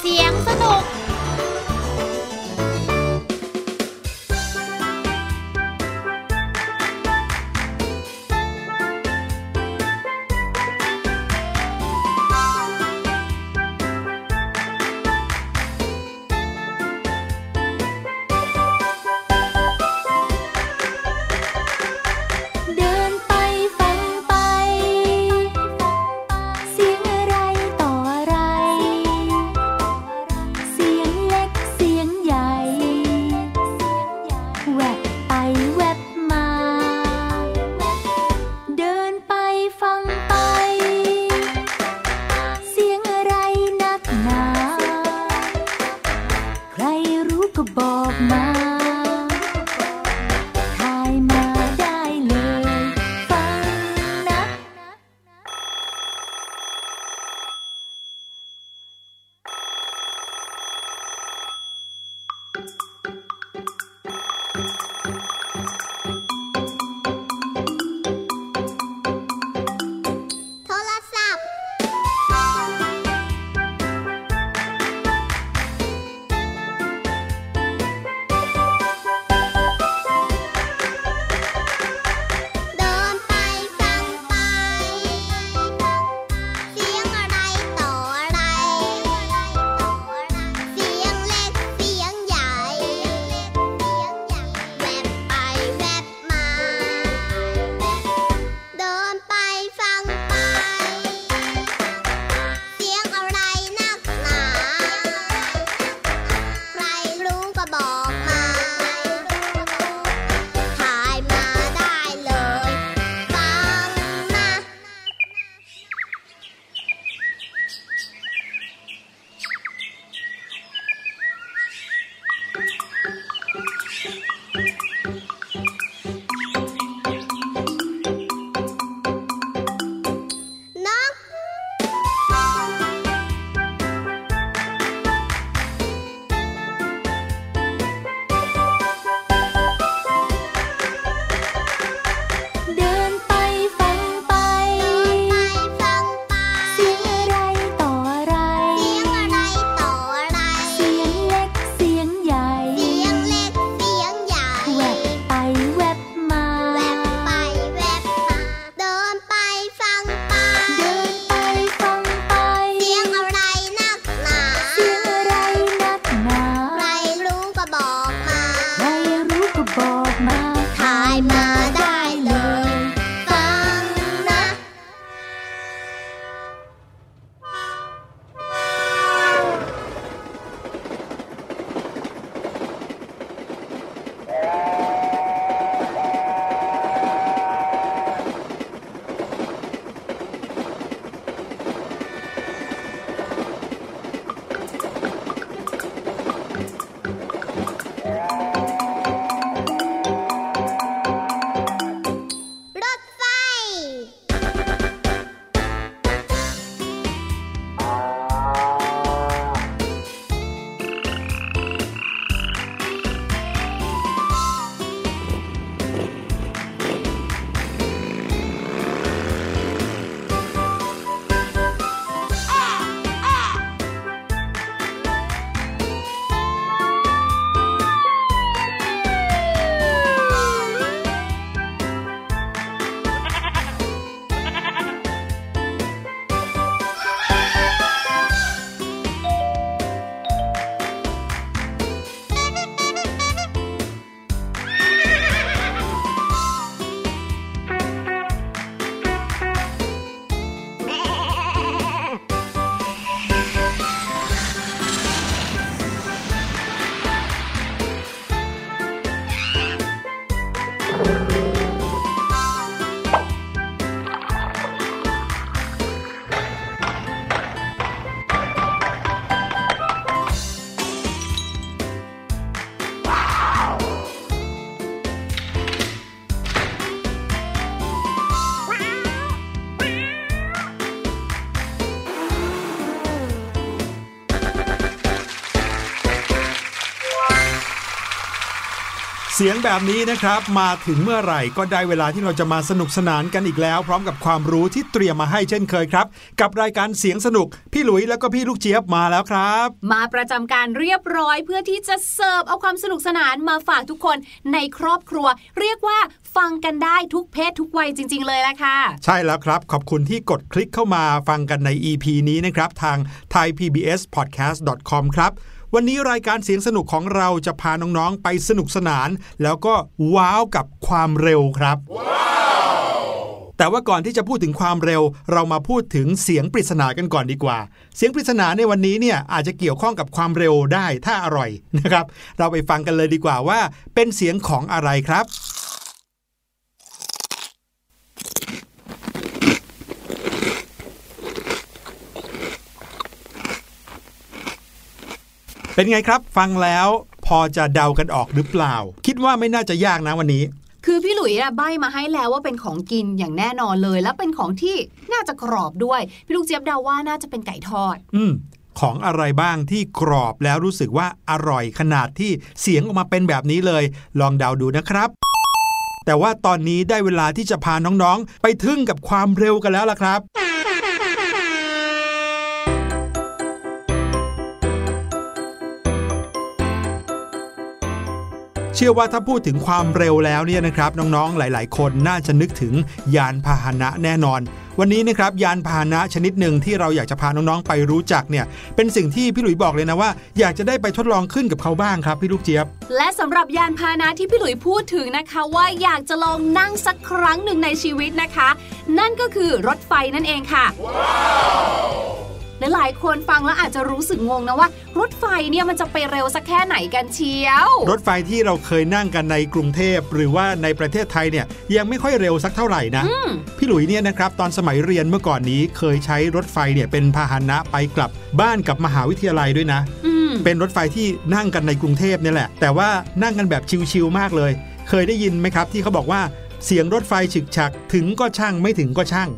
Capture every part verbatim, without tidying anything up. เสียงสนุก เสียงแบบนี้นะครับมาถึงเมื่อไหร่ก็ได้เวลาที่เราจะมาสนุกสนานกันอีกแล้วพร้อมกับความรู้ที่เตรียมมาให้เช่นเคยครับกับรายการเสียงสนุกพี่หลุยส์แล้วก็พี่ลูกเจี๊ยบมาแล้วครับมาประจำการเรียบร้อยเพื่อที่จะเสิร์ฟเอาความสนุกสนานมาฝากทุกคนในครอบครัวเรียกว่าฟังกันได้ทุกเพศทุกวัยจริงๆเลยละค่ะใช่แล้วครับขอบคุณที่กดคลิกเข้ามาฟังกันใน อี พี นี้นะครับทาง ไทยพีบีเอสพอดแคสต์ดอทคอม ครับวันนี้รายการเสียงสนุกของเราจะพาน้องๆไปสนุกสนานแล้วก็ว้าวกับความเร็วครับ wow! แต่ว่าก่อนที่จะพูดถึงความเร็วเรามาพูดถึงเสียงปริศนากันก่อนดีกว่าเสียงปริศนาในวันนี้เนี่ยอาจจะเกี่ยวข้องกับความเร็วได้ถ้าอร่อยนะครับเราไปฟังกันเลยดีกว่าว่าเป็นเสียงของอะไรครับเป็นไงครับฟังแล้วพอจะเดากันออกหรือเปล่าคิดว่าไม่น่าจะยากนะวันนี้คือพี่หลุยส์ใบ้มาให้แล้วว่าเป็นของกินอย่างแน่นอนเลยและเป็นของที่น่าจะกรอบด้วยพี่ลูกเจี๊ยบเดาว่าน่าจะเป็นไก่ทอดอืมของอะไรบ้างที่กรอบแล้วรู้สึกว่าอร่อยขนาดที่เสียงออกมาเป็นแบบนี้เลยลองเดาดูนะครับแต่ว่าตอนนี้ได้เวลาที่จะพาน้องๆไปทึ่งกับความเร็วกันแล้วล่ะครับเชื่อว่าถ้าพูดถึงความเร็วแล้วเนี่ยนะครับน้องๆหลายๆคนน่าจะนึกถึงยานพาหนะแน่นอนวันนี้นะครับยานพาหนะชนิดหนึ่งที่เราอยากจะพาน้องๆไปรู้จักเนี่ยเป็นสิ่งที่พี่หลุยส์บอกเลยนะว่าอยากจะได้ไปทดลองขึ้นกับเขาบ้างครับพี่ลูกเจี๊ยบและสำหรับยานพาหนะที่พี่หลุยส์พูดถึงนะคะว่าอยากจะลองนั่งสักครั้งหนึ่งในชีวิตนะคะนั่นก็คือรถไฟนั่นเองค่ะ wow!หลายคนฟังแล้วอาจจะรู้สึกงงนะว่ารถไฟเนี่ยมันจะไปเร็วสักแค่ไหนกันเชียวรถไฟที่เราเคยนั่งกันในกรุงเทพหรือว่าในประเทศไทยเนี่ยยังไม่ค่อยเร็วสักเท่าไหร่นะพี่หลุยเนี่ยนะครับตอนสมัยเรียนเมื่อก่อนนี้เคยใช้รถไฟเนี่ยเป็นพาหนะไปกลับบ้านกับมหาวิทยาลัยด้วยนะเป็นรถไฟที่นั่งกันในกรุงเทพเนี่ยแหละแต่ว่านั่งกันแบบชิลๆมากเลยเคยได้ยินไหมครับที่เขาบอกว่าเสียงรถไฟฉึกฉักถึงก็ช่างไม่ถึงก็ช่าง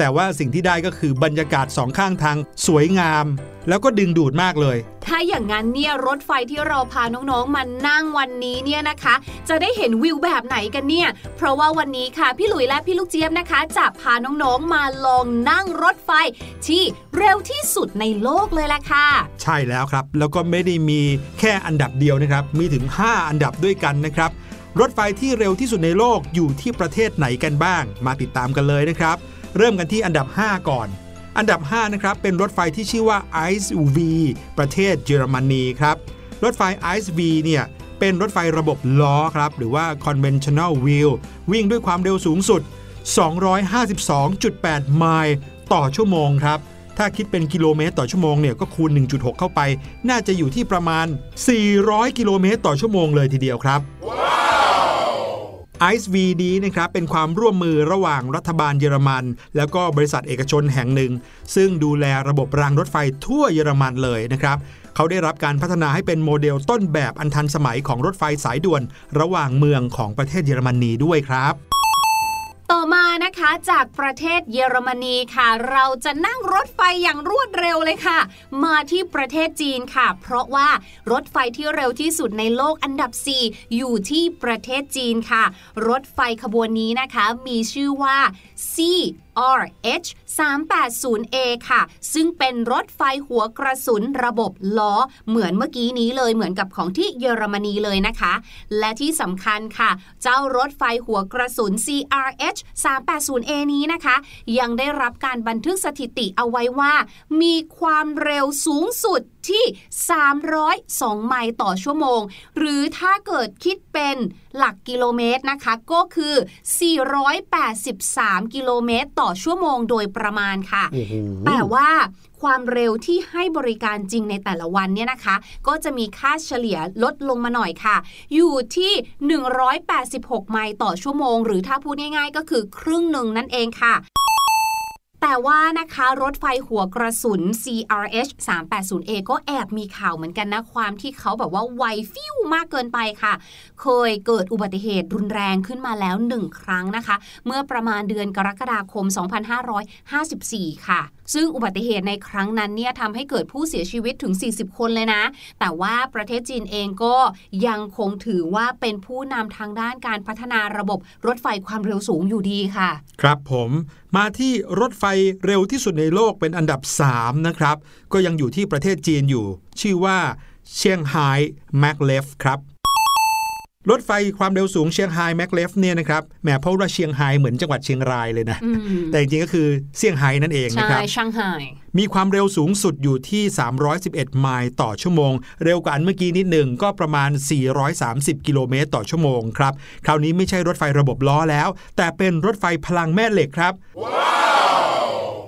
แต่ว่าสิ่งที่ได้ก็คือบรรยากาศสองข้างทางสวยงามแล้วก็ดึงดูดมากเลยถ้าอย่างนั้นเนี่ยรถไฟที่เราพาน้องๆมานั่งวันนี้เนี่ยนะคะจะได้เห็นวิวแบบไหนกันเนี่ยเพราะว่าวันนี้ค่ะพี่หลุยและพี่ลูกเจี๊ยบนะคะจะพาน้องๆมาลองนั่งรถไฟที่เร็วที่สุดในโลกเลยล่ะค่ะใช่แล้วครับแล้วก็ไม่ได้มีแค่อันดับเดียวนะครับมีถึงห้าอันดับด้วยกันนะครับรถไฟที่เร็วที่สุดในโลกอยู่ที่ประเทศไหนกันบ้างมาติดตามกันเลยนะครับเริ่มกันที่อันดับห้าก่อนอันดับห้านะครับเป็นรถไฟที่ชื่อว่า ไอ เอส V ประเทศเยอรมนีครับรถไฟ ไอ เอส V เนี่ยเป็นรถไฟระบบล้อครับหรือว่า Conventional Wheel วิ่งด้วยความเร็วสูงสุด สองร้อยห้าสิบสองจุดแปด ไมล์ต่อชั่วโมงครับถ้าคิดเป็นกิโลเมตรต่อชั่วโมงเนี่ยก็คูณ หนึ่งจุดหก เข้าไปน่าจะอยู่ที่ประมาณสี่ร้อยกิโลเมตรต่อชั่วโมงเลยทีเดียวครับไอ เอส วี นี้นะครับเป็นความร่วมมือระหว่างรัฐบาลเยอรมันแล้วก็บริษัทเอกชนแห่งหนึ่งซึ่งดูแลระบบรางรถไฟทั่วเยอรมันเลยนะครับเขาได้รับการพัฒนาให้เป็นโมเดลต้นแบบอันทันสมัยของรถไฟสายด่วนระหว่างเมืองของประเทศเยอรมนีด้วยครับต่อมานะคะจากประเทศเยอรมนีค่ะเราจะนั่งรถไฟอย่างรวดเร็วเลยค่ะมาที่ประเทศจีนค่ะเพราะว่ารถไฟที่เร็วที่สุดในโลกอันดับสี่อยู่ที่ประเทศจีนค่ะรถไฟขบวนนี้นะคะมีชื่อว่า ซี อาร์ เอช สามแปดศูนย์ เอ ค่ะซึ่งเป็นรถไฟหัวกระสุนระบบล้อเหมือนเมื่อกี้นี้เลยเหมือนกับของที่เยอรมนีเลยนะคะและที่สำคัญค่ะเจ้ารถไฟหัวกระสุน ซี อาร์ เอช สามแปดศูนย์ เอ นี้นะคะยังได้รับการบันทึกสถิติเอาไว้ว่ามีความเร็วสูงสุดที่สามร้อยสองไมล์ต่อชั่วโมงหรือถ้าเกิดคิดเป็นหลักกิโลเมตรนะคะก็คือสี่ร้อยแปดสิบสามกิโลเมตรต่อชั่วโมงโดยประมาณค่ะ mm-hmm. แต่ว่าความเร็วที่ให้บริการจริงในแต่ละวันเนี่ยนะคะก็จะมีค่าเฉลี่ยลดลงมาหน่อยค่ะอยู่ที่หนึ่งร้อยแปดสิบหกไมล์ต่อชั่วโมงหรือถ้าพูดง่ายๆก็คือครึ่งหนึ่งนั่นเองค่ะ แต่ว่านะคะรถไฟหัวกระสุน ซี อาร์ เอช สามแปดศูนย์ เอ ก็แอบมีข่าวเหมือนกันนะความที่เขาแบบว่าไวฟิวมากเกินไปค่ะเคยเกิดอุบัติเหตุรุนแรงขึ้นมาแล้วหนึ่งครั้งนะคะเมื่อประมาณเดือนกรกฎาคมสองพันห้าร้อยห้าสิบสี่ค่ะซึ่งอุบัติเหตุในครั้งนั้นเนี่ยทำให้เกิดผู้เสียชีวิตถึงสี่สิบคนเลยนะแต่ว่าประเทศจีนเองก็ยังคงถือว่าเป็นผู้นำทางด้านการพัฒนาระบบรถไฟความเร็วสูงอยู่ดีค่ะครับผมมาที่รถไฟเร็วที่สุดในโลกเป็นอันดับสามนะครับก็ยังอยู่ที่ประเทศจีนอยู่ชื่อว่าเซี่ยงไฮ้แม็กเลฟครับรถไฟความเร็วสูงเซี่ยงไฮ้แม็กเลฟเนี่ยนะครับแหมเพราะว่าเซี่ยงไฮ้เหมือนจังหวัดเชียงรายเลยนะแต่จริงๆก็คือเซี่ยงไฮ้นั่นเองนะครับใช่เซี่ยงไฮ้มีความเร็วสูงสุดอยู่ที่สามร้อยสิบเอ็ดไมล์ต่อชั่วโมงเร็วกว่าอันเมื่อกี้นิดหนึ่งก็ประมาณสี่ร้อยสามสิบกิโลเมตรต่อชั่วโมงครับคราวนี้ไม่ใช่รถไฟระบบล้อแล้วแต่เป็นรถไฟพลังแม่เหล็กครับ wow!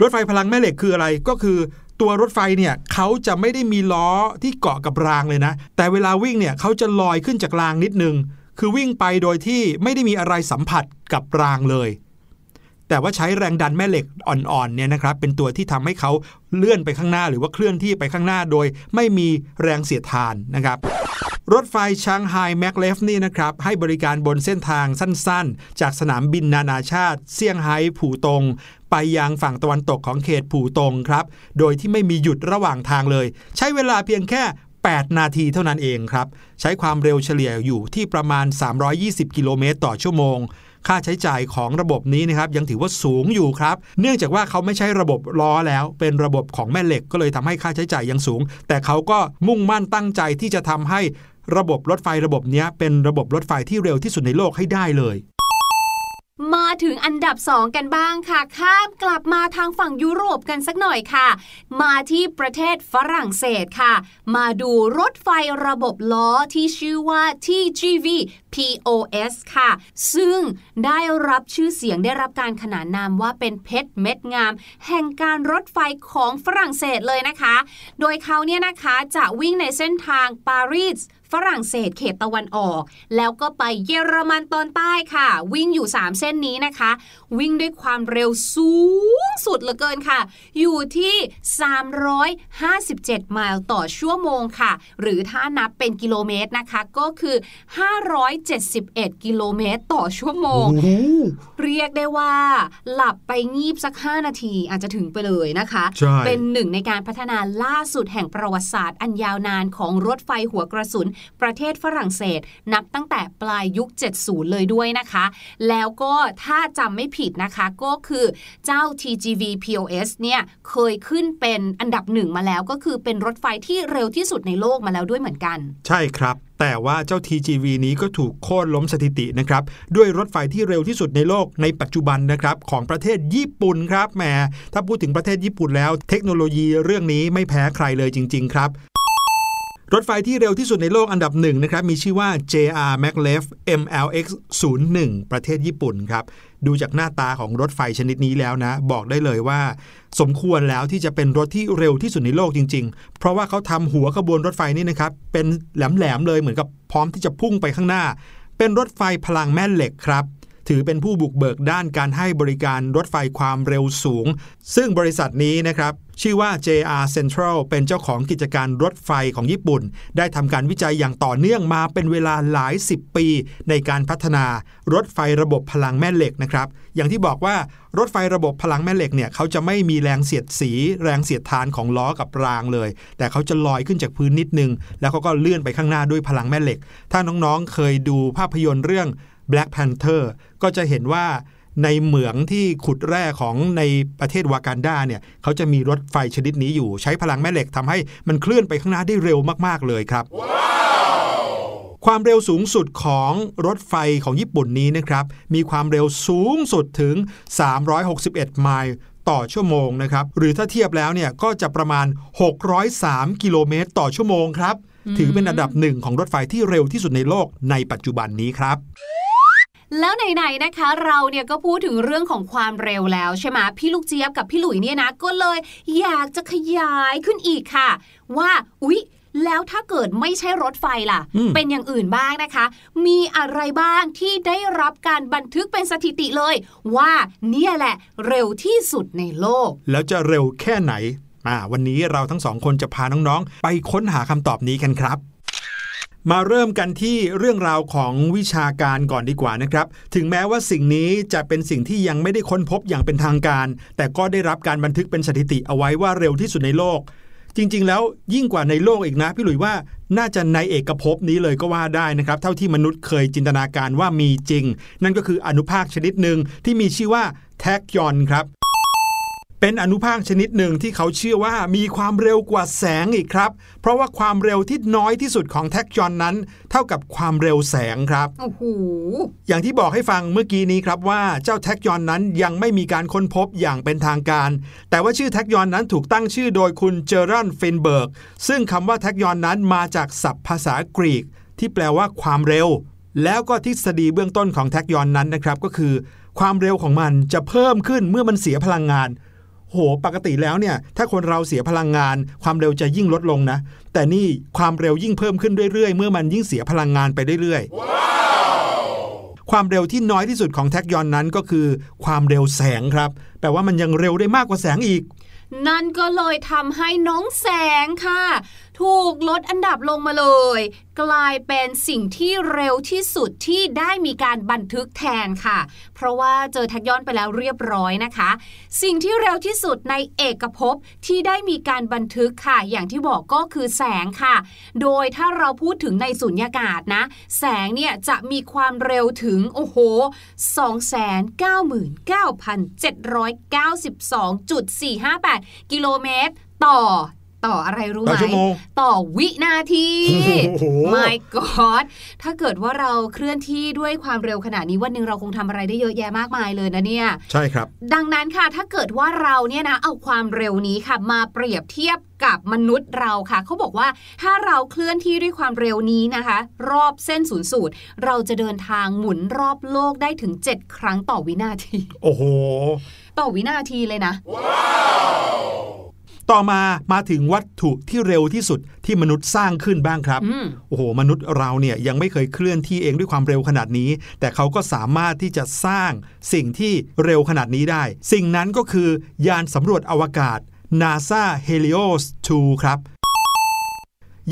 รถไฟพลังแม่เหล็กคืออะไรก็คือตัวรถไฟเนี่ยเขาจะไม่ได้มีล้อที่เกาะกับรางเลยนะแต่เวลาวิ่งเนี่ยเขาจะลอยขึ้นจากรางนิดนึงคือวิ่งไปโดยที่ไม่ได้มีอะไรสัมผัสกับรางเลยแต่ว่าใช้แรงดันแม่เหล็กอ่อนๆเนี่ยนะครับเป็นตัวที่ทำให้เขาเลื่อนไปข้างหน้าหรือว่าเคลื่อนที่ไปข้างหน้าโดยไม่มีแรงเสียดทานนะครับรถไฟชางไฮแม็กเลฟนี่นะครับให้บริการบนเส้นทางสั้นๆจากสนามบินนานาชาติเซี่ยงไฮ้ผู่ตงไปยังฝั่งตะวันตกของเขตผู่ตงครับโดยที่ไม่มีหยุดระหว่างทางเลยใช้เวลาเพียงแค่แปดนาทีเท่านั้นเองครับใช้ความเร็วเฉลี่ยอยู่ที่ประมาณสามร้อยยี่สิบกิโลเมตรต่อชั่วโมงค่าใช้จ่ายของระบบนี้นะครับยังถือว่าสูงอยู่ครับเนื่องจากว่าเขาไม่ใช่ระบบล้อแล้วเป็นระบบของแม่เหล็กก็เลยทำให้ค่าใช้จ่ายยังสูงแต่เขาก็มุ่งมั่นตั้งใจที่จะทำให้ระบบรถไฟระบบนี้เป็นระบบรถไฟที่เร็วที่สุดในโลกให้ได้เลยมาถึงอันดับสองกันบ้างค่ะข้ามกลับมาทางฝั่งยุโรปกันสักหน่อยค่ะมาที่ประเทศฝรั่งเศสค่ะมาดูรถไฟระบบล้อที่ชื่อว่า ที จี วี พี โอ เอส ค่ะซึ่งได้รับชื่อเสียงได้รับการขนานนามว่าเป็นเพชรเม็ดงามแห่งการรถไฟของฝรั่งเศสเลยนะคะโดยเขาเนี่ยนะคะจะวิ่งในเส้นทางปารีสฝรั่งเศสเขตตะวันออกแล้วก็ไปเยอรมันตอนใต้ค่ะวิ่งอยู่สามเส้นนี้นะคะวิ่งด้วยความเร็วสูงสุดเหลือเกินค่ะอยู่ที่สามร้อยห้าสิบเจ็ดไมล์ต่อชั่วโมงค่ะหรือถ้านับเป็นกิโลเมตรนะคะก็คือห้าร้อยเจ็ดสิบเอ็ดกิโลเมตรต่อชั่วโมง oh. เรียกได้ว่าหลับไปงีบสักห้านาทีอาจจะถึงไปเลยนะคะเป็นหนึ่งในการพัฒนาล่าสุดแห่งประวัติศาสตร์อันยาวนานของรถไฟหัวกระสุนประเทศฝรั่งเศสนับตั้งแต่ปลายยุคเจ็ดสิบเลยด้วยนะคะแล้วก็ถ้าจำไม่ผิดนะคะก็คือเจ้า ที จี วี พี โอ เอส เนี่ยเคยขึ้นเป็นอันดับหนึ่งมาแล้วก็คือเป็นรถไฟที่เร็วที่สุดในโลกมาแล้วด้วยเหมือนกันใช่ครับแต่ว่าเจ้า ที จี วี นี้ก็ถูกโค่นล้มสถิตินะครับด้วยรถไฟที่เร็วที่สุดในโลกในปัจจุบันนะครับของประเทศญี่ปุ่นครับแหมถ้าพูดถึงประเทศญี่ปุ่นแล้วเทคโนโลยีเรื่องนี้ไม่แพ้ใครเลยจริงๆครับรถไฟที่เร็วที่สุดในโลกอันดับหนึ่งนะครับมีชื่อว่า เจ อาร์ Maglev เอ็ม แอล เอ็กซ์ ศูนย์หนึ่ง ประเทศญี่ปุ่นครับดูจากหน้าตาของรถไฟชนิดนี้แล้วนะบอกได้เลยว่าสมควรแล้วที่จะเป็นรถที่เร็วที่สุดในโลกจริงๆเพราะว่าเขาทำหัวขบวนรถไฟนี่นะครับเป็นแหลมๆเลยเหมือนกับพร้อมที่จะพุ่งไปข้างหน้าเป็นรถไฟพลังแม่เหล็กครับถือเป็นผู้บุกเบิกด้านการให้บริการรถไฟความเร็วสูงซึ่งบริษัทนี้นะครับชื่อว่า เจ อาร์ Central เป็นเจ้าของกิจการรถไฟของญี่ปุ่นได้ทำการวิจัยอย่างต่อเนื่องมาเป็นเวลาหลายสิบปีในการพัฒนารถไฟระบบพลังแม่เหล็กนะครับอย่างที่บอกว่ารถไฟระบบพลังแม่เหล็กเนี่ยเขาจะไม่มีแรงเสียดสีแรงเสียดทานของล้อกับรางเลยแต่เขาจะลอยขึ้นจากพื้นนิดนึงแล้วเขาก็เลื่อนไปข้างหน้าด้วยพลังแม่เหล็กถ้าน้องๆเคยดูภาพยนตร์เรื่องBlack Panther ก็จะเห็นว่าในเหมืองที่ขุดแร่ของในประเทศวากันดาเนี่ยเขาจะมีรถไฟชนิดนี้อยู่ใช้พลังแม่เหล็กทำให้มันเคลื่อนไปข้างหน้าได้เร็วมากๆเลยครับ wow! ความเร็วสูงสุดของรถไฟของญี่ปุ่นนี้นะครับมีความเร็วสูงสุดถึงสามร้อยหกสิบเอ็ดไมล์ต่อชั่วโมงนะครับหรือถ้าเทียบแล้วเนี่ยก็จะประมาณหกร้อยสามกิโลเมตรต่อชั่วโมงครับ mm-hmm. ถือเป็นอันดับหนึ่งของรถไฟที่เร็วที่สุดในโลกในปัจจุบันนี้ครับแล้วไหนๆนะคะเราเนี่ยก็พูดถึงเรื่องของความเร็วแล้วใช่ไหมพี่ลูกเจี๊ยบกับพี่หลุยเนี่ยนะก็เลยอยากจะขยายขึ้นอีกค่ะว่าอุ๊ย แล้วถ้าเกิดไม่ใช่รถไฟล่ะเป็นอย่างอื่นบ้างนะคะมีอะไรบ้างที่ได้รับการบันทึกเป็นสถิติเลยว่าเนี่ยแหละเร็วที่สุดในโลกแล้วจะเร็วแค่ไหนอ่าวันนี้เราทั้งสองคนจะพาน้องๆไปค้นหาคำตอบนี้กันครับมาเริ่มกันที่เรื่องราวของวิชาการก่อนดีกว่านะครับถึงแม้ว่าสิ่งนี้จะเป็นสิ่งที่ยังไม่ได้ค้นพบอย่างเป็นทางการแต่ก็ได้รับการบันทึกเป็นสถิติเอาไว้ว่าเร็วที่สุดในโลกจริงๆแล้วยิ่งกว่าในโลกอีกนะพี่หลุยว่าน่าจะในเอกภพนี้เลยก็ว่าได้นะครับเท่าที่มนุษย์เคยจินตนาการว่ามีจริงนั่นก็คืออนุภาคชนิดหนึ่งที่มีชื่อว่าแทคิออนครับเป็นอนุภาคชนิดหนึ่งที่เขาเชื่อว่ามีความเร็วกว่าแสงอีกครับเพราะว่าความเร็วที่น้อยที่สุดของแทคิออนนั้นเท่ากับความเร็วแสงครับโอ้โหอย่างที่บอกให้ฟังเมื่อกี้นี้ครับว่าเจ้าแทคิออนนั้นยังไม่มีการค้นพบอย่างเป็นทางการแต่ว่าชื่อแทคิออนนั้นถูกตั้งชื่อโดยคุณเจอรัลด์ ฟินเบิร์กซึ่งคำว่าแทคิออนนั้นมาจากศัพท์ภาษากรีกที่แปลว่าความเร็วแล้วก็ทฤษฎีเบื้องต้นของแทคิออนนั้นนะครับก็คือความเร็วของมันจะเพิ่มขึ้นเมื่อมันเสียพลังงานโหปกติแล้วเนี่ยถ้าคนเราเสียพลังงานความเร็วจะยิ่งลดลงนะแต่นี่ความเร็วยิ่งเพิ่มขึ้นเรื่อยๆเมื่อมันยิ่งเสียพลังงานไปเรื่อยๆ wow! ความเร็วที่น้อยที่สุดของแทคิออนนั้นก็คือความเร็วแสงครับแปลว่ามันยังเร็วได้มากกว่าแสงอีกนั่นก็เลยทำให้น้องแสงค่ะถูกลดอันดับลงมาเลยกลายเป็นสิ่งที่เร็วที่สุดที่ได้มีการบันทึกแทนค่ะเพราะว่าเจอแทคิออนไปแล้วเรียบร้อยนะคะสิ่งที่เร็วที่สุดในเอกภพที่ได้มีการบันทึกค่ะอย่างที่บอกก็คือแสงค่ะโดยถ้าเราพูดถึงในสุญญากาศนะแสงเนี่ยจะมีความเร็วถึงโอ้โห สองแสนเก้าหมื่นเก้าพันเจ็ดร้อยเก้าสิบสองจุดสี่ห้าแปด กิโลเมตรต่อต่ออะไรรู้ไหมต่อวินาที My God ถ้าเกิดว่าเราเคลื่อนที่ด้วยความเร็วขนาดนี้วันนึงเราคงทำอะไรได้เยอะแยะมากมายเลยนะเนี่ยใช่ครับดังนั้นค่ะถ้าเกิดว่าเราเนี่ยนะเอาความเร็วนี้ค่ะมาเปรียบเทียบกับมนุษย์เราค่ะเขาบอกว่าถ้าเราเคลื่อนที่ด้วยความเร็วนี้นะคะรอบเส้นศูนย์สูตรเราจะเดินทางหมุนรอบโลกได้ถึงเจ็ดครั้งต่อวินาทีโอ้โหต่อวินาทีเลยนะ wow!ต่อมามาถึงวัตถุที่เร็วที่สุดที่มนุษย์สร้างขึ้นบ้างครับโอ้โหมนุษย์เราเนี่ยยังไม่เคยเคลื่อนที่เองด้วยความเร็วขนาดนี้แต่เขาก็สามารถที่จะสร้างสิ่งที่เร็วขนาดนี้ได้สิ่งนั้นก็คือยานสำรวจอวกาศ NASA Helios ทู ครับ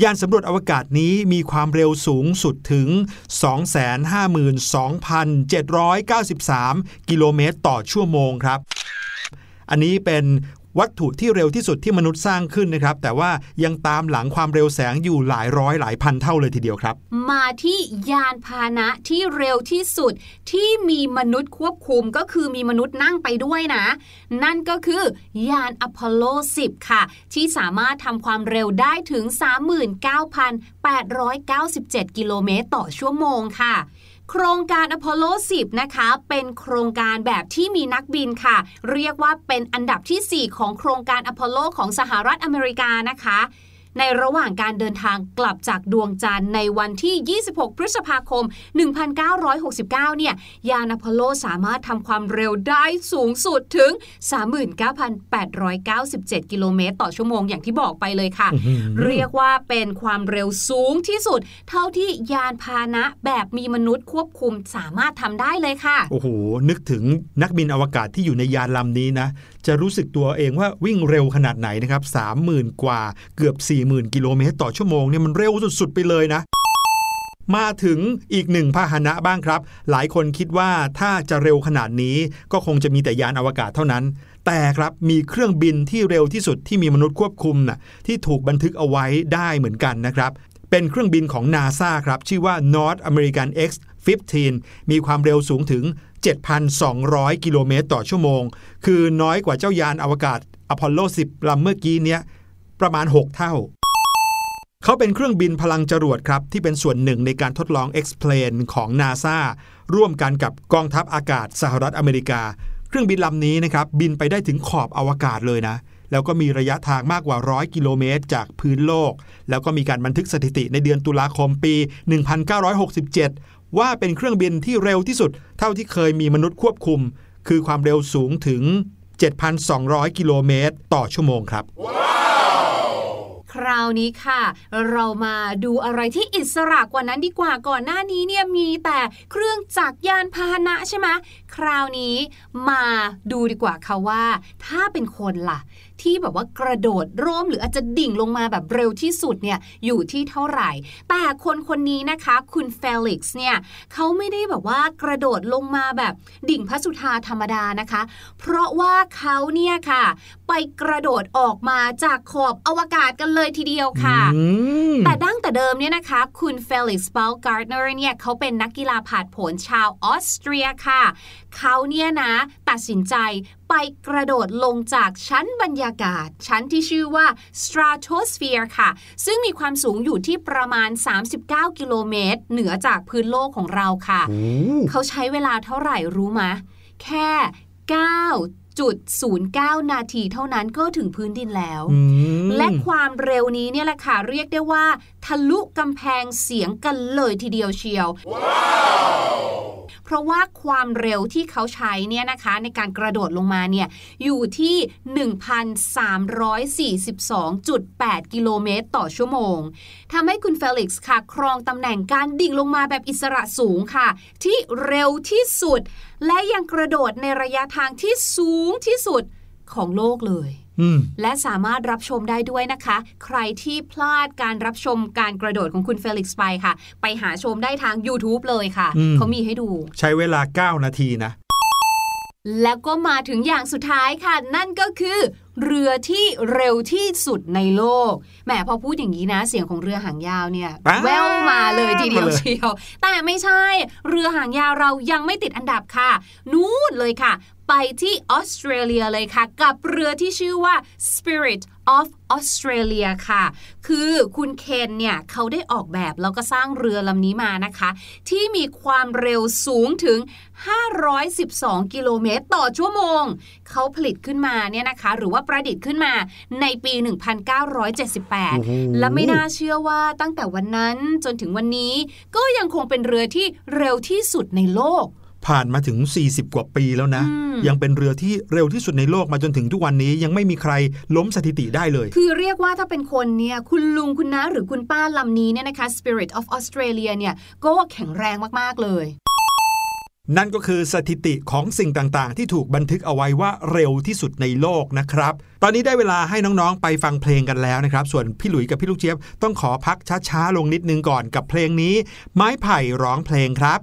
ยานสำรวจอวกาศนี้มีความเร็วสูงสุดถึง สองแสนห้าหมื่นสองพันเจ็ดร้อยเก้าสิบสาม กิโลเมตรต่อชั่วโมงครับอันนี้เป็นวัตถุที่เร็วที่สุดที่มนุษย์สร้างขึ้นนะครับแต่ว่ายังตามหลังความเร็วแสงอยู่หลายร้อยหลายพันเท่าเลยทีเดียวครับมาที่ยานพาหนะที่เร็วที่สุดที่มีมนุษย์ควบคุมก็คือมีมนุษย์นั่งไปด้วยนะนั่นก็คือยานอพอลโลสิบค่ะที่สามารถทำความเร็วได้ถึง สามหมื่นเก้าพันแปดร้อยเก้าสิบเจ็ด กิโลเมตรต่อชั่วโมงค่ะโครงการอพอลโลสิบนะคะเป็นโครงการแบบที่มีนักบินค่ะเรียกว่าเป็นอันดับที่สี่ของโครงการอพอลโลของสหรัฐอเมริกานะคะในระหว่างการเดินทางกลับจากดวงจันทร์ในวันที่ยี่สิบหกพฤษภาคมหนึ่งพันเก้าร้อยหกสิบเก้าเนี่ยยานอพอลโลสามารถทำความเร็วได้สูงสุดถึง สามหมื่นเก้าพันแปดร้อยเก้าสิบเจ็ด กิโลเมตรต่อชั่วโมงอย่างที่บอกไปเลยค่ะ เรียกว่าเป็นความเร็วสูงที่สุดเท่าที่ยานพาหนะแบบมีมนุษย์ควบคุมสามารถทำได้เลยค่ะโอ้โหนึกถึงนักบินอวกาศที่อยู่ในยานลำนี้นะจะรู้สึกตัวเองว่าวิ่งเร็วขนาดไหนนะครับ สามหมื่น กว่าเกือบสี่หมื่น กิโลเมตรต่อชั่วโมงเนี่ยมันเร็วสุดๆไปเลยนะมาถึงอีกหนึ่งพาหนะบ้างครับหลายคนคิดว่าถ้าจะเร็วขนาดนี้ก็คงจะมีแต่ยานอวกาศเท่านั้นแต่ครับมีเครื่องบินที่เร็วที่สุดที่มีมนุษย์ควบคุมน่ะที่ถูกบันทึกเอาไว้ได้เหมือนกันนะครับเป็นเครื่องบินของ NASA ครับชื่อว่า North American เอ็กซ์ สิบห้า มีความเร็วสูงถึง เจ็ดพันสองร้อย กิโลเมตรต่อชั่วโมงคือน้อยกว่าเจ้ายานอวกาศ Apollo สิบ ลำเมื่อกี้เนี้ยประมาณหกเท่าเขาเป็นเครื่องบินพลังจรวดครับที่เป็นส่วนหนึ่งในการทดลอง X-Plane ของ NASA ร่วมกันกับกองทัพอากาศสหรัฐอเมริกาเครื่องบินลำนี้นะครับบินไปได้ถึงขอบอวกาศเลยนะแล้วก็มีระยะทางมากกว่าหนึ่งร้อยกิโลเมตรจากพื้นโลกแล้วก็มีการบันทึกสถิติในเดือนตุลาคมปีหนึ่งพันเก้าร้อยหกสิบเจ็ดว่าเป็นเครื่องบินที่เร็วที่สุดเท่าที่เคยมีมนุษย์ควบคุมคือความเร็วสูงถึง เจ็ดพันสองร้อย กิโลเมตรต่อชั่วโมงครับ คราวนี้ค่ะเรามาดูอะไรที่อิสระกว่านั้นดีกว่าก่อนหน้านี้เนี่ยมีแต่เครื่องจักรยานพาหนะใช่ไหมคราวนี้มาดูดีกว่าค่ะว่าถ้าเป็นคนล่ะที่แบบว่ากระโดดร่มหรืออาจจะดิ่งลงมาแบบเร็วที่สุดเนี่ยอยู่ที่เท่าไหร่แต่คนคนนี้นะคะคุณเฟลิกซ์เนี่ยเขาไม่ได้แบบว่ากระโดดลงมาแบบดิ่งพระสุธาธรรมดานะคะเพราะว่าเขาเนี่ยค่ะไปกระโดดออกมาจากขอบอวกาศกันเลยทีเดียวค่ะ mm. แต่ดั้งแต่เดิมเนี่ยนะคะคุณเฟลิกซ์ บัลการ์เนอร์เนี่ยเขาเป็นนักกีฬาผาดโผนชาวออสเตรียค่ะเขาเนี่ยนะตัดสินใจไปกระโดดลงจากชั้นบรรยากาศชั้นที่ชื่อว่า stratosphere ค่ะซึ่งมีความสูงอยู่ที่ประมาณสามสิบเก้ากิโลเมตรเหนือจากพื้นโลกของเราค่ะ mm. เขาใช้เวลาเท่าไหร่รู้ไหมแค่เก้าจุดศูนย์เก้า นาทีเท่านั้นก็ถึงพื้นดินแล้วและความเร็วนี้เนี่ยแหละค่ะเรียกได้ว่าทะลุกำแพงเสียงกันเลยทีเดียวเชียว wow. เพราะว่าความเร็วที่เขาใช้เนี่ยนะคะในการกระโดดลงมาเนี่ยอยู่ที่ หนึ่งพันสามร้อยสี่สิบสองจุดแปด กิโลเมตรต่อชั่วโมงทำให้คุณเฟลิกซ์ค่ะครองตำแหน่งการดิ่งลงมาแบบอิสระสูงค่ะที่เร็วที่สุดและยังกระโดดในระยะทางที่สูงที่สุดของโลกเลยและสามารถรับชมได้ด้วยนะคะใครที่พลาดการรับชมการกระโดดของคุณเฟลิกซ์ไปค่ะไปหาชมได้ทาง YouTube เลยค่ะเขามีให้ดูใช้เวลาเก้านาทีนะแล้วก็มาถึงอย่างสุดท้ายค่ะนั่นก็คือเรือที่เร็วที่สุดในโลกแหมพอพูดอย่างนี้นะเสียงของเรือหางยาวเนี่ยแว่วมาเลยทีเดียวเชียวแต่ไม่ใช่เรือหางยาวเรายังไม่ติดอันดับค่ะนู่นเลยค่ะไปที่ออสเตรเลียเลยค่ะกับเรือที่ชื่อว่า Spirit of Australia ค่ะคือคุณเคนเนี่ยเขาได้ออกแบบแล้วก็สร้างเรือลำนี้มานะคะที่มีความเร็วสูงถึงห้าร้อยสิบสองกิโลเมตรต่อชั่วโมงเขาผลิตขึ้นมาเนี่ยนะคะหรือว่าประดิษฐ์ขึ้นมาในปีหนึ่งพันเก้าร้อยเจ็ดสิบแปดและไม่น่าเชื่อว่าตั้งแต่วันนั้นจนถึงวันนี้ก็ยังคงเป็นเรือที่เร็วที่สุดในโลกผ่านมาถึงสี่สิบกว่าปีแล้วนะยังเป็นเรือที่เร็วที่สุดในโลกมาจนถึงทุกวันนี้ยังไม่มีใครล้มสถิติได้เลยคือเรียกว่าถ้าเป็นคนเนี่ยคุณลุงคุณน้าหรือคุณป้าลำนี้เนี่ยนะคะ Spirit of Australia เนี่ยก็แข็งแรงมากๆเลยนั่นก็คือสถิติของสิ่งต่างๆที่ถูกบันทึกเอาไว้ว่าเร็วที่สุดในโลกนะครับตอนนี้ได้เวลาให้น้องๆไปฟังเพลงกันแล้วนะครับส่วนพี่หลุยส์กับพี่ลูกเจี๊ยบต้องขอพักช้าๆลงนิดนึงก่อนกับเพลงนี้ไม้ไผ่ร้องเพลงครับ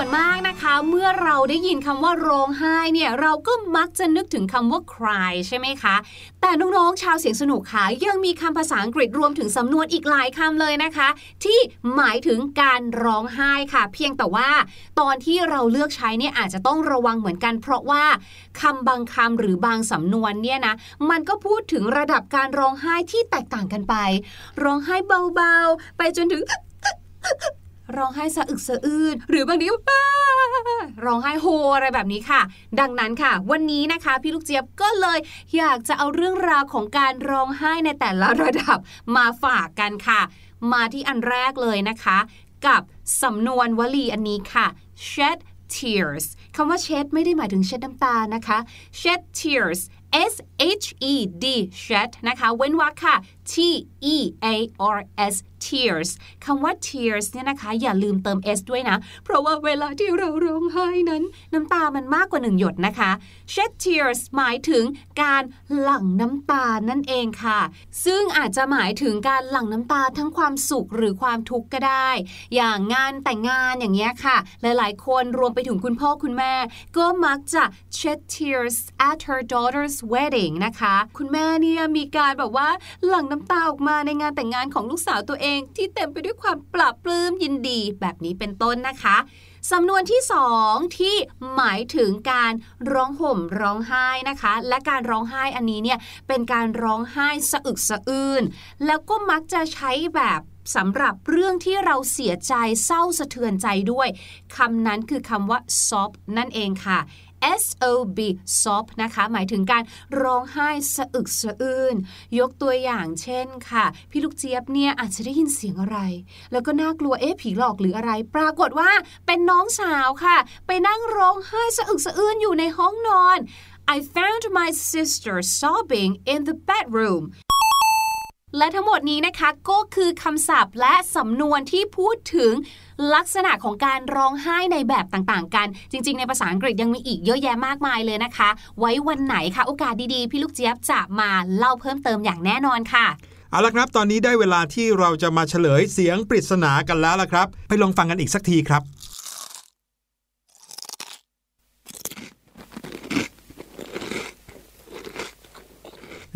วนมากนะคะเมื่อเราได้ยินคำว่าร้องไห้เนี่ยเราก็มักจะนึกถึงคำว่า cry ใช่ไหมคะแต่น้องๆชาวเสียงสนุกค่ะยังมีคำภาษาอังกฤษรวมถึงสำนวนอีกหลายคำเลยนะคะที่หมายถึงการร้องไห้ค่ะเพียงแต่ว่าตอนที่เราเลือกใช้เนี่ยอาจจะต้องระวังเหมือนกันเพราะว่าคำบางคำหรือบางสำนวนเนี่ยนะมันก็พูดถึงระดับการร้องไห้ที่แตกต่างกันไปร้องไห้เบาๆไปจนถึงร้องไห้สะอึกสะอื้นหรือบางทีป้าร้องไห้โฮอะไรแบบนี้ค่ะดังนั้นค่ะวันนี้นะคะพี่ลูกเจี๊ยบก็เลยอยากจะเอาเรื่องราวของการร้องไห้ในแต่ละระดับมาฝากกันค่ะมาที่อันแรกเลยนะคะกับสำนวนวลีอันนี้ค่ะ shed tears คำว่า shed ไม่ได้หมายถึงเช็ดน้ำตานะคะ shed tears S H E D shed นะคะเว้นวรรคค่ะ T E A R S tears คำว่า tears เนี่ยนะคะอย่าลืมเติม s ด้วยนะเพราะว่าเวลาที่เราร้องไห้นั้นน้ำตามันมากกว่าหนึ่งหยดนะคะ shed tears หมายถึงการหลั่งน้ำตานั่นเองค่ะซึ่งอาจจะหมายถึงการหลั่งน้ำตาทั้งความสุขหรือความทุกข์ก็ได้อย่างงานแต่งงานอย่างเงี้ยค่ะหลายๆคนรวมไปถึงคุณพ่อคุณแม่ก็มักจะ shed tears at her daughter's wedding นะคะคุณแม่เนี่ยมีการแบบว่าหลั่งน้ำตาออกมาในงานแต่งงานของลูกสาวตัวเองที่เต็มไปด้วยความปลาบปลื้มยินดีแบบนี้เป็นต้นนะคะสำนวนที่สองที่หมายถึงการร้องห่มร้องไห้นะคะและการร้องไห้อันนี้เนี่ยเป็นการร้องไห้สะอึกสะอื้นแล้วก็มักจะใช้แบบสำหรับเรื่องที่เราเสียใจเศร้าสะเทือนใจด้วยคำนั้นคือคำว่า sob นั่นเองค่ะsob sob นะคะหมายถึงการร้องไห้สะอึกสะอื้นยกตัวอย่างเช่นค่ะพี่ลูกเจี๊ยบเนี่ยอาจจะได้ยินเสียงอะไรแล้วก็น่ากลัวเอ๊ะผีหลอกหรืออะไรปรากฏว่าเป็นน้องสาวค่ะไปนั่งร้องไห้สะอึกสะอื้นอยู่ในห้องนอน I found my sister sobbing in the bedroomและทั้งหมดนี้นะคะก็คือคำศัพท์และสำนวนที่พูดถึงลักษณะของการร้องไห้ในแบบต่างๆกันจริงๆในภาษาอังกฤษยังมีอีกเยอะแยะมากมายเลยนะคะไว้วันไหนคะโอกาสดีๆพี่ลูกเจี๊ยบจะมาเล่าเพิ่มเติมอย่างแน่นอนค่ะเอาละครับตอนนี้ได้เวลาที่เราจะมาเฉลยเสียงปริศนากันแล้วละครับไปลองฟังกันอีกสักทีครับ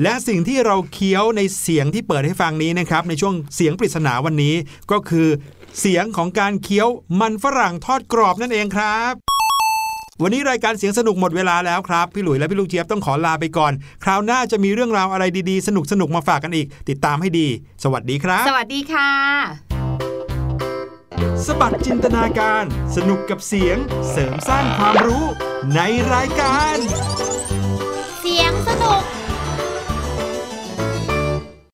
และสิ่งที่เราเคี้ยวในเสียงที่เปิดให้ฟังนี้นะครับในช่วงเสียงปริศนาวันนี้ก็คือเสียงของการเคี้ยวมันฝรั่งทอดกรอบนั่นเองครับวันนี้รายการเสียงสนุกหมดเวลาแล้วครับพี่หลุยและพี่ลูกเจี๊ยบต้องขอลาไปก่อนคราวหน้าจะมีเรื่องราวอะไรดีๆสนุกๆมาฝากกันอีกติดตามให้ดีสวัสดีครับสวัสดีค่ะสบัดจินตนาการสนุกกับเสียงเสริมสร้างความรู้ในรายการ